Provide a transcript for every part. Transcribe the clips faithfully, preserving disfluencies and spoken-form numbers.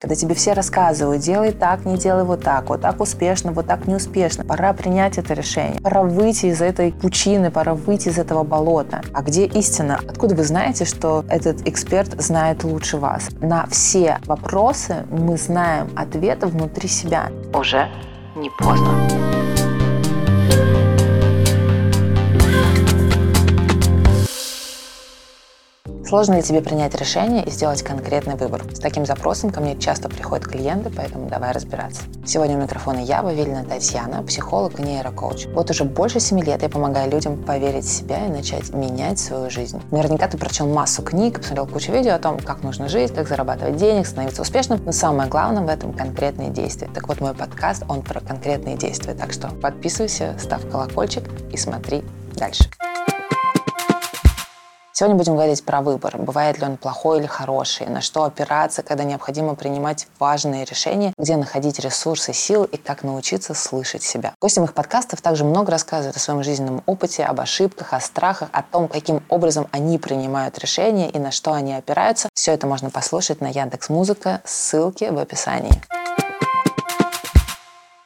Когда тебе все рассказывают, делай так, не делай вот так, вот так успешно, вот так неуспешно. Пора принять это решение, пора выйти из этой пучины, пора выйти из этого болота. А где истина? Откуда вы знаете, что этот эксперт знает лучше вас? На все вопросы мы знаем ответы внутри себя. Уже не поздно. Сложно ли тебе принять решение и сделать конкретный выбор? С таким запросом ко мне часто приходят клиенты, поэтому давай разбираться. Сегодня у микрофона я, Вавилина Татьяна, психолог и нейрокоуч. Вот уже больше семи лет я помогаю людям поверить в себя и начать менять свою жизнь. Наверняка ты прочел массу книг, посмотрел кучу видео о том, как нужно жить, как зарабатывать денег, становиться успешным, но самое главное в этом конкретные действия. Так вот, мой подкаст, он про конкретные действия, так что подписывайся, ставь колокольчик и смотри дальше. Сегодня будем говорить про выбор, бывает ли он плохой или хороший, на что опираться, когда необходимо принимать важные решения, где находить ресурсы, силы и как научиться слышать себя. Гости моих подкастов также много рассказывают о своем жизненном опыте, об ошибках, о страхах, о том, каким образом они принимают решения и на что они опираются. Все это можно послушать на Яндекс.Музыка, ссылки в описании.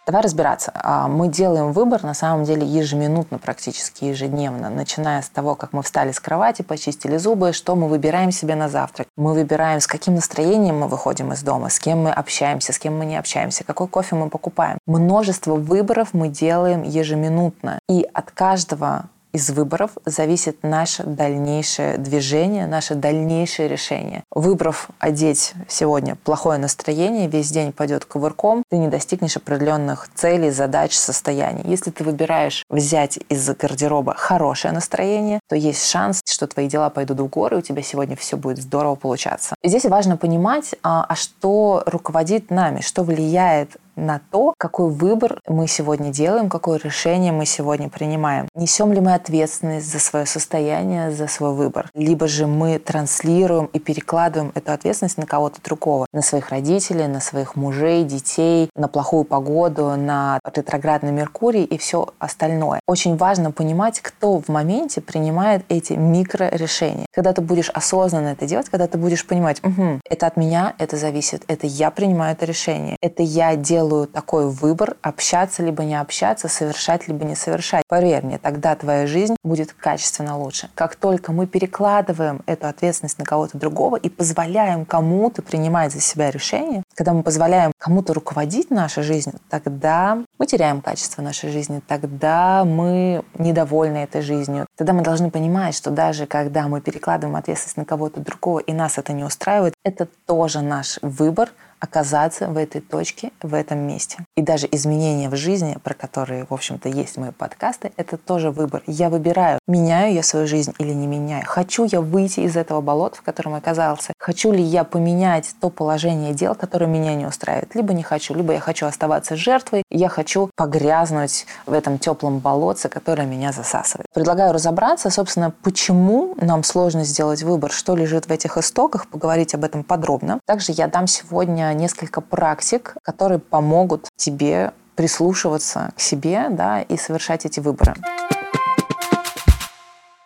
Давай разбираться. Мы делаем выбор, на самом деле, ежеминутно, практически ежедневно, начиная с того, как мы встали с кровати, почистили зубы, что мы выбираем себе на завтрак. Мы выбираем, с каким настроением мы выходим из дома, с кем мы общаемся, с кем мы не общаемся, какой кофе мы покупаем. Множество выборов мы делаем ежеминутно. И от каждого из выборов зависит наше дальнейшее движение, наше дальнейшее решение. Выбрав одеть сегодня плохое настроение, весь день пойдет кувырком, ты не достигнешь определенных целей, задач, состояний. Если ты выбираешь взять из гардероба хорошее настроение, то есть шанс, что твои дела пойдут в гору, и у тебя сегодня все будет здорово получаться. И здесь важно понимать, а, а что руководит нами, что влияет на то, какой выбор мы сегодня делаем, какое решение мы сегодня принимаем. Несем ли мы ответственность за свое состояние, за свой выбор? Либо же мы транслируем и перекладываем эту ответственность на кого-то другого, на своих родителей, на своих мужей, детей, на плохую погоду, на ретроградный Меркурий и все остальное. Очень важно понимать, кто в моменте принимает эти микрорешения. Когда ты будешь осознанно это делать, когда ты будешь понимать, угу, это от меня, это зависит, это я принимаю это решение, это я делаю такой выбор, общаться либо не общаться, совершать либо не совершать. Поверь мне, тогда твоя жизнь будет качественно лучше. Как только мы перекладываем эту ответственность на кого-то другого и позволяем кому-то принимать за себя решение, когда мы позволяем кому-то руководить нашей жизнью, тогда мы теряем качество нашей жизни, тогда мы недовольны этой жизнью. Тогда мы должны понимать, что даже когда мы перекладываем ответственность на кого-то другого и нас это не устраивает, это тоже наш выбор, оказаться в этой точке, в этом месте. И даже изменения в жизни, про которые, в общем-то, есть мои подкасты, это тоже выбор. Я выбираю, меняю я свою жизнь или не меняю. Хочу я выйти из этого болота, в котором оказался? Хочу ли я поменять то положение дел, которое меня не устраивает? Либо не хочу, либо я хочу оставаться жертвой, я хочу погрязнуть в этом теплом болотце, которое меня засасывает. Предлагаю разобраться, собственно, почему нам сложно сделать выбор, что лежит в этих истоках, поговорить об этом подробно. Также я дам сегодня несколько практик, которые помогут тебе прислушиваться к себе, да, и совершать эти выборы.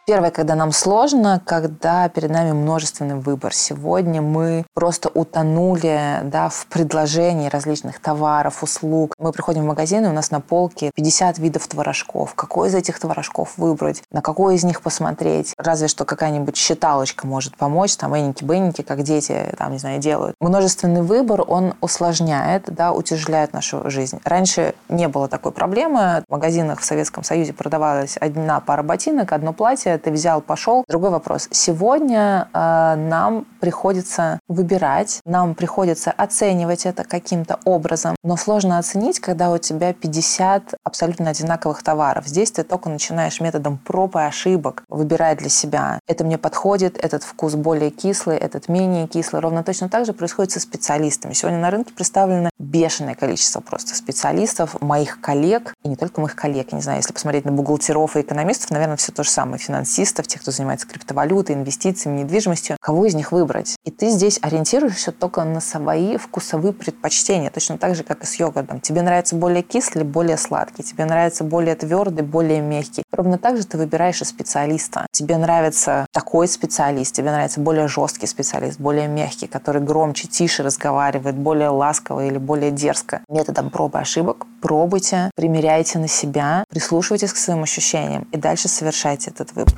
Первое, когда нам сложно, когда перед нами множественный выбор. Сегодня мы просто утонули, да, в предложении различных товаров, услуг. Мы приходим в магазин, и у нас на полке пятьдесят видов творожков. Какой из этих творожков выбрать? На какой из них посмотреть? Разве что какая-нибудь считалочка может помочь, там, эники-беники, как дети, там, не знаю, делают. Множественный выбор, он усложняет, да, утяжеляет нашу жизнь. Раньше не было такой проблемы. В магазинах в Советском Союзе продавалась одна пара ботинок, одно платье, ты взял, пошел. Другой вопрос. Сегодня э, нам приходится выбирать, нам приходится оценивать это каким-то образом, но сложно оценить, когда у тебя пятьдесят абсолютно одинаковых товаров. Здесь ты только начинаешь методом проб и ошибок выбирать для себя. Это мне подходит, этот вкус более кислый, этот менее кислый. Ровно точно так же происходит со специалистами. Сегодня на рынке представлено бешеное количество просто специалистов, моих коллег, и не только моих коллег, я не знаю, если посмотреть на бухгалтеров и экономистов, наверное, все то же самое, финансовое финансистов, тех, кто занимается криптовалютой, инвестициями, недвижимостью, кого из них выбрать. И ты здесь ориентируешься только на свои вкусовые предпочтения, точно так же, как и с йогуртом. Тебе нравится более кислый, более сладкий, тебе нравится более твердый, более мягкий. Ровно так же ты выбираешь и специалиста. Тебе нравится такой специалист, тебе нравится более жесткий специалист, более мягкий, который громче, тише разговаривает, более ласково или более дерзко. Методом проб и ошибок пробуйте, примеряйте на себя, прислушивайтесь к своим ощущениям и дальше совершайте этот выбор.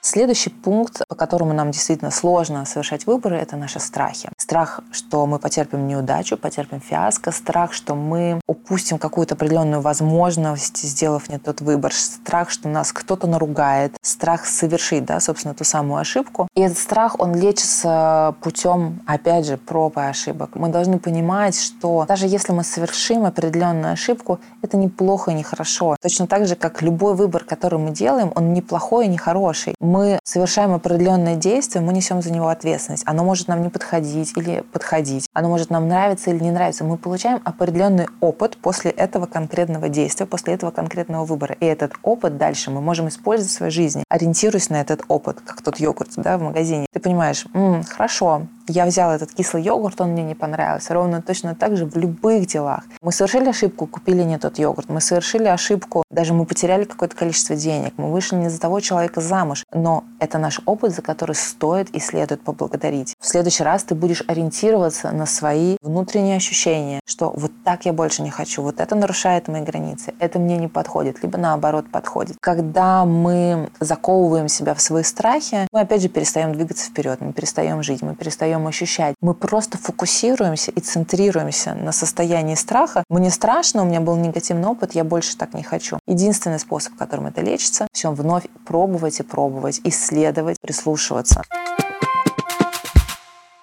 Следующий пункт, по которому нам действительно сложно совершать выборы, это наши страхи. Страх, что мы потерпим неудачу, потерпим фиаско, страх, что мы упустим какую-то определенную возможность, сделав не тот выбор, страх, что нас кто-то наругает, страх совершить, да, собственно, ту самую ошибку. И этот страх, он лечится путем, опять же, проб и ошибок. Мы должны понимать, что даже если мы совершим определенную ошибку, это не плохо и не хорошо. Точно так же, как любой выбор, который мы делаем, он не плохой и не хороший. Мы совершаем определенное действие, мы несем за него ответственность. Оно может нам не подходить или подходить. Оно может нам нравиться или не нравиться. Мы получаем определенный опыт после этого конкретного действия, после этого конкретного выбора. И этот опыт дальше мы можем использовать в своей жизни, ориентируясь на этот опыт, как тот йогурт, да, в магазине. Ты понимаешь, м-м, хорошо, я взял этот кислый йогурт, он мне не понравился. Ровно точно так же в любых делах. Мы совершили ошибку, купили не тот йогурт. Мы совершили ошибку, даже мы потеряли какое-то количество денег. Мы вышли не за того человека замуж. Но это наш опыт, за который стоит и следует поблагодарить. В следующий раз ты будешь ориентироваться на свои внутренние ощущения, что вот так я больше не хочу, вот это нарушает мои границы, это мне не подходит, либо наоборот подходит. Когда мы заковываем себя в свои страхи, мы опять же перестаем двигаться вперед, мы перестаем жить, мы перестаем ощущать. Мы просто фокусируемся и центрируемся на состоянии страха. Мне страшно, у меня был негативный опыт, я больше так не хочу. Единственный способ, которым это лечится, все вновь пробовать и пробовать. Исследовать, прислушиваться.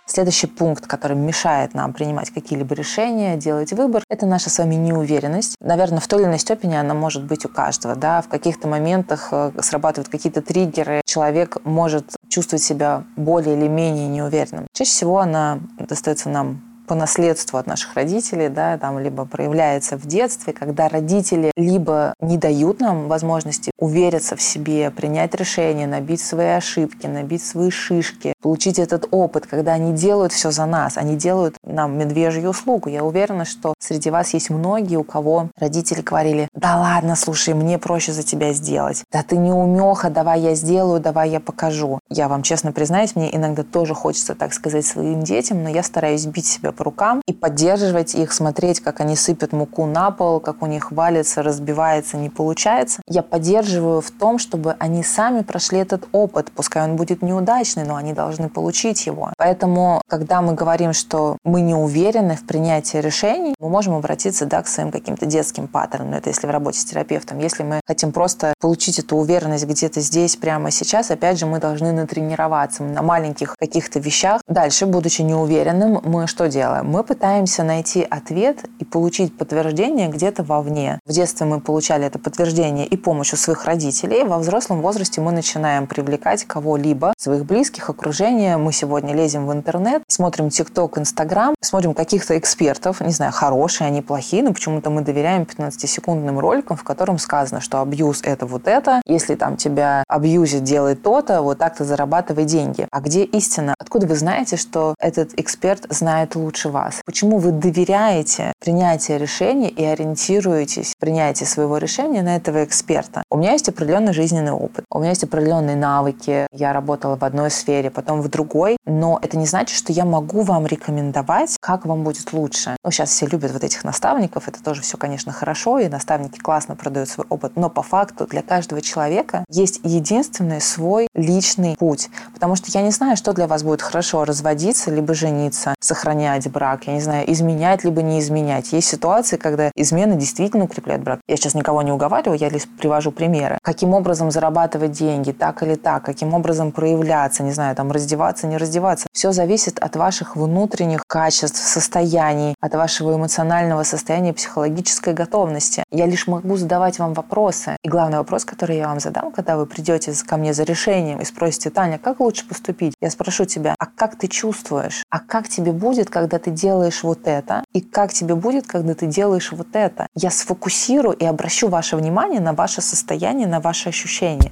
Следующий пункт, который мешает нам принимать какие-либо решения, делать выбор, это наша с вами неуверенность. Наверное, в той или иной степени она может быть у каждого. Да? В каких-то моментах срабатывают какие-то триггеры. Человек может чувствовать себя более или менее неуверенным. Чаще всего она достается нам по наследству от наших родителей, да, там либо проявляется в детстве, когда родители либо не дают нам возможности увериться в себе, принять решение, набить свои ошибки, набить свои шишки, получить этот опыт, когда они делают все за нас, они делают нам медвежью услугу. Я уверена, что среди вас есть многие, у кого родители говорили: да ладно, слушай, мне проще за тебя сделать, да ты не умеха, давай я сделаю, давай я покажу. Я вам честно признаюсь, мне иногда тоже хочется так сказать своим детям, но я стараюсь бить себя по рукам и поддерживать их, смотреть, как они сыпят муку на пол, как у них валится, разбивается, не получается. Я поддерживаю в том, чтобы они сами прошли этот опыт. Пускай он будет неудачный, но они должны получить его. Поэтому, когда мы говорим, что мы не уверены в принятии решений, мы можем обратиться, да, к своим каким-то детским паттернам. Это если в работе с терапевтом. Если мы хотим просто получить эту уверенность где-то здесь, прямо сейчас, опять же, мы должны натренироваться на маленьких каких-то вещах. Дальше, будучи неуверенным, мы что делаем? Мы пытаемся найти ответ и получить подтверждение где-то вовне. В детстве мы получали это подтверждение и помощь у своих родителей. Во взрослом возрасте мы начинаем привлекать кого-либо, своих близких, окружения. Мы сегодня лезем в интернет, смотрим ТикТок, Инстаграм, смотрим каких-то экспертов, не знаю, хорошие они, плохие, но почему-то мы доверяем пятнадцатисекундным роликам, в котором сказано, что абьюз – это вот это, если там тебя абьюзит, делай то-то, вот так-то зарабатывай деньги. А где истина? Откуда вы знаете, что этот эксперт знает лучше вас? Почему вы доверяете принятию решений и ориентируетесь в принятии своего решения на этого эксперта? У меня есть определенный жизненный опыт, у меня есть определенные навыки, я работала в одной сфере, потом в другой, но это не значит, что я могу вам рекомендовать, как вам будет лучше. Ну, сейчас все любят вот этих наставников, это тоже все, конечно, хорошо, и наставники классно продают свой опыт, но по факту для каждого человека есть единственный свой личный путь, потому что я не знаю, что для вас будет хорошо: разводиться, либо жениться, сохранять брак, я не знаю, изменять либо не изменять. Есть ситуации, когда измена действительно укрепляет брак. Я сейчас никого не уговариваю, я лишь привожу примеры. Каким образом зарабатывать деньги, так или так, каким образом проявляться, не знаю, там, раздеваться, не раздеваться. Все зависит от ваших внутренних качеств, состояний, от вашего эмоционального состояния, психологической готовности. Я лишь могу задавать вам вопросы. И главный вопрос, который я вам задам, когда вы придете ко мне за решением и спросите: Таня, как лучше поступить? Я спрошу тебя: а как ты чувствуешь? А как тебе будет, когда когда ты делаешь вот это, и как тебе будет, когда ты делаешь вот это. Я сфокусирую и обращу ваше внимание на ваше состояние, на ваши ощущения.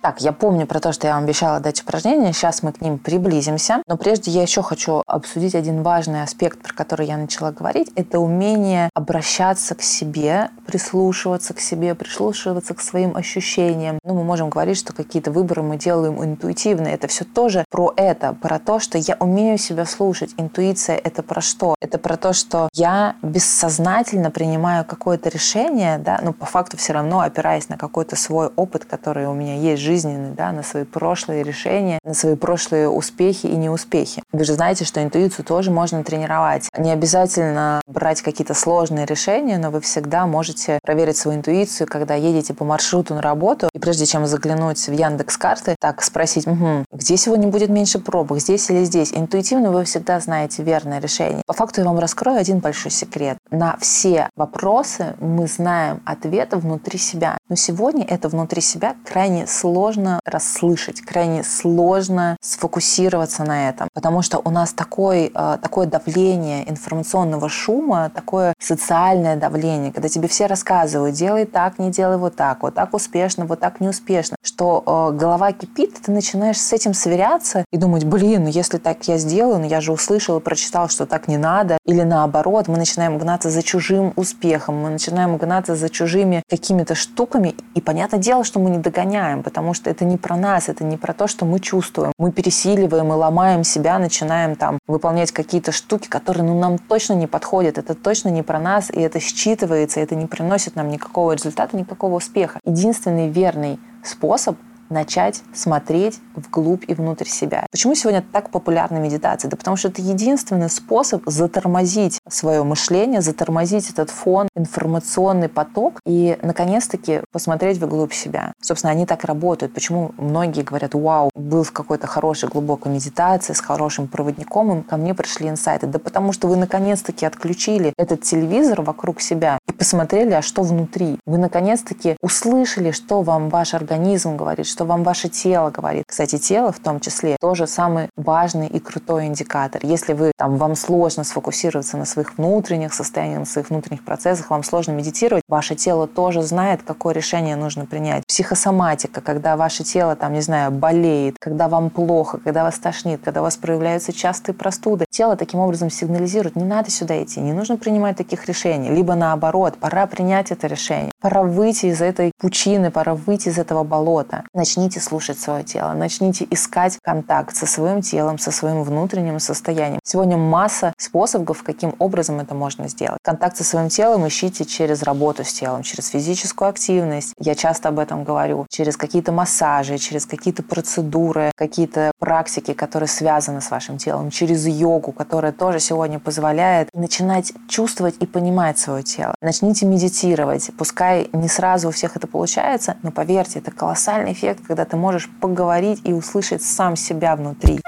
Так, я помню про то, что я вам обещала дать упражнение, сейчас мы к ним приблизимся. Но прежде я еще хочу обсудить один важный аспект, про который я начала говорить. Это умение обращаться к себе, прислушиваться к себе, прислушиваться к своим ощущениям. Ну, мы можем говорить, что какие-то выборы мы делаем интуитивно. Это все тоже про это, про то, что я умею себя слушать. Интуиция — это про что? Это про то, что я бессознательно принимаю какое-то решение, да, но по факту все равно опираясь на какой-то свой опыт, который у меня есть, жизненный, да, на свои прошлые решения, на свои прошлые успехи и неуспехи. Вы же знаете, что интуицию тоже можно тренировать. Не обязательно брать какие-то сложные решения, но вы всегда можете проверить свою интуицию, когда едете по маршруту на работу, и прежде чем заглянуть в Яндекс.Карты, так спросить, угу, где сегодня будет меньше пробок, здесь или здесь. Интуитивно вы всегда знаете верное решение. По факту я вам раскрою один большой секрет. На все вопросы мы знаем ответы внутри себя. Но сегодня это внутри себя крайне сложно. Сложно расслышать, крайне сложно сфокусироваться на этом, потому что у нас такой, такое давление информационного шума, такое социальное давление, когда тебе все рассказывают, делай так, не делай вот так, вот так успешно, вот так неуспешно, что голова кипит, и ты начинаешь с этим сверяться и думать, блин, ну если так я сделаю, ну я же услышал и прочитал, что так не надо, или наоборот, мы начинаем гнаться за чужим успехом, мы начинаем гнаться за чужими какими-то штуками, и понятное дело, что мы не догоняем, потому Потому что это не про нас, это не про то, что мы чувствуем. Мы пересиливаем и ломаем себя, начинаем там выполнять какие-то штуки, которые ну, нам точно не подходят, это точно не про нас, и это считывается, и это не приносит нам никакого результата, никакого успеха. Единственный верный способ начать смотреть вглубь и внутрь себя. Почему сегодня так популярна медитация? Да потому что это единственный способ затормозить свое мышление, затормозить этот фон, информационный поток и, наконец-таки, посмотреть вглубь себя. Собственно, они так работают. Почему многие говорят, вау, был в какой-то хорошей глубокой медитации с хорошим проводником, и ко мне пришли инсайты. Да потому что вы, наконец-таки, отключили этот телевизор вокруг себя и посмотрели, а что внутри. Вы, наконец-таки, услышали, что вам ваш организм говорит, что что вам ваше тело говорит. Кстати, тело в том числе тоже самый важный и крутой индикатор. Если вы, там, вам сложно сфокусироваться на своих внутренних состояниях, на своих внутренних процессах, вам сложно медитировать, ваше тело тоже знает, какое решение нужно принять. Психосоматика, когда ваше тело, там, не знаю, болеет, когда вам плохо, когда вас тошнит, когда у вас проявляются частые простуды. Тело таким образом сигнализирует, не надо сюда идти, не нужно принимать таких решений. Либо наоборот, пора принять это решение, пора выйти из этой пучины, пора выйти из этого болота. Начните слушать свое тело, начните искать контакт со своим телом, со своим внутренним состоянием. Сегодня масса способов, каким образом это можно сделать. Контакт со своим телом ищите через работу с телом, через физическую активность. Я часто об этом говорю. Через какие-то массажи, через какие-то процедуры, какие-то практики, которые связаны с вашим телом, через йогу, которая тоже сегодня позволяет начинать чувствовать и понимать свое тело. Начните медитировать. Пускай не сразу у всех это получается, но поверьте, это колоссальный эффект, когда ты можешь поговорить и услышать сам себя внутри.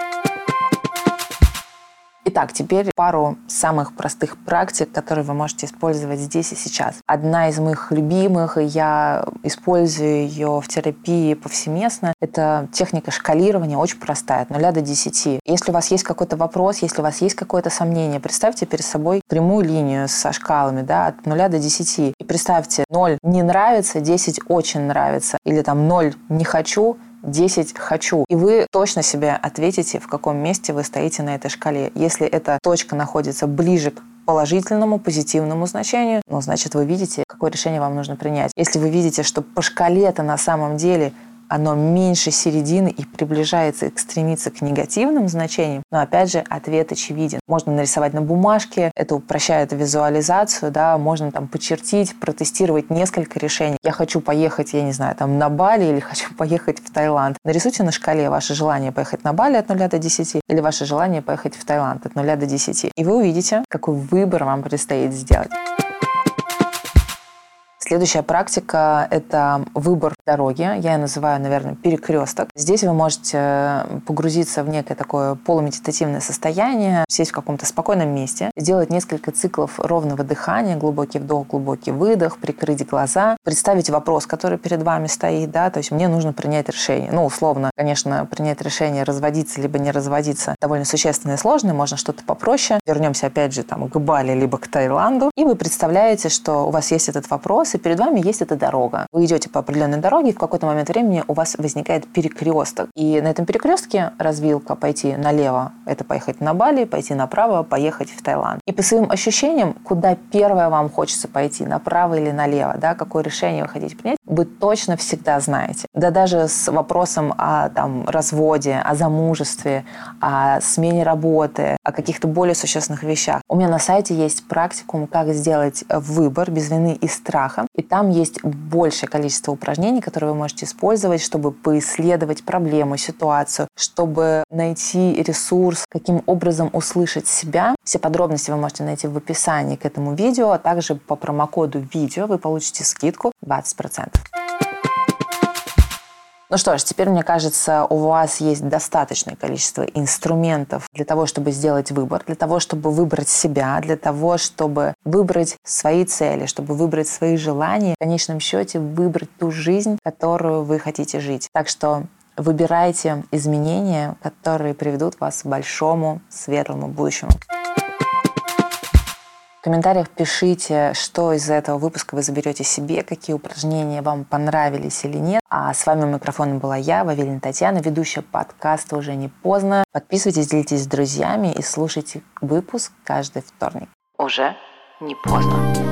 Итак, теперь пару самых простых практик, которые вы можете использовать здесь и сейчас. Одна из моих любимых, и я использую ее в терапии повсеместно, это техника шкалирования, очень простая, от нуля до десяти. Если у вас есть какой-то вопрос, если у вас есть какое-то сомнение, представьте перед собой прямую линию со шкалами, да, от нуля до десяти. И представьте, ноль не нравится, десять очень нравится, или там ноль не хочу, десять хочу. И вы точно себе ответите, в каком месте вы стоите на этой шкале. Если эта точка находится ближе к положительному, позитивному значению, ну, значит, вы видите, какое решение вам нужно принять. Если вы видите, что по шкале-то на самом деле оно меньше середины и приближается к стремиться к негативным значениям, но, опять же, ответ очевиден. Можно нарисовать на бумажке, это упрощает визуализацию, да, можно там почертить, протестировать несколько решений. Я хочу поехать, я не знаю, там на Бали или хочу поехать в Таиланд. Нарисуйте на шкале ваше желание поехать на Бали от нуля до десяти или ваше желание поехать в Таиланд от нуля до десяти. И вы увидите, какой выбор вам предстоит сделать. Следующая практика – это выбор дороги. Я ее называю, наверное, перекресток. Здесь вы можете погрузиться в некое такое полумедитативное состояние, сесть в каком-то спокойном месте, сделать несколько циклов ровного дыхания, глубокий вдох, глубокий выдох, прикрыть глаза, представить вопрос, который перед вами стоит, да, то есть мне нужно принять решение. Ну, условно, конечно, принять решение разводиться либо не разводиться довольно существенно и сложно, можно что-то попроще. Вернемся опять же там к Бали либо к Таиланду, и вы представляете, что у вас есть этот вопрос, и перед вами есть эта дорога. Вы идете по определенной дороге, и в какой-то момент времени у вас возникает перекресток. И на этом перекрестке развилка пойти налево, это поехать на Бали, пойти направо, поехать в Таиланд. И по своим ощущениям, куда первое вам хочется пойти, направо или налево, да, какое решение вы хотите принять, вы точно всегда знаете. Да даже с вопросом о там, разводе, о замужестве, о смене работы, о каких-то более существенных вещах. У меня на сайте есть практикум, как сделать выбор без вины и страха. И там есть большее количество упражнений, которые вы можете использовать, чтобы поисследовать проблему, ситуацию, чтобы найти ресурс, каким образом услышать себя. Все подробности вы можете найти в описании к этому видео, а также по промокоду видео вы получите скидку двадцать процентов. Ну что ж, теперь, мне кажется, у вас есть достаточное количество инструментов для того, чтобы сделать выбор, для того, чтобы выбрать себя, для того, чтобы выбрать свои цели, чтобы выбрать свои желания, в конечном счете выбрать ту жизнь, которую вы хотите жить. Так что выбирайте изменения, которые приведут вас к большому, светлому будущему. В комментариях пишите, что из этого выпуска вы заберете себе, какие упражнения вам понравились или нет. А с вами у микрофона была я, Вавилина Татьяна, ведущая подкаста «Уже не поздно». Подписывайтесь, делитесь с друзьями и слушайте выпуск каждый вторник. Уже не поздно.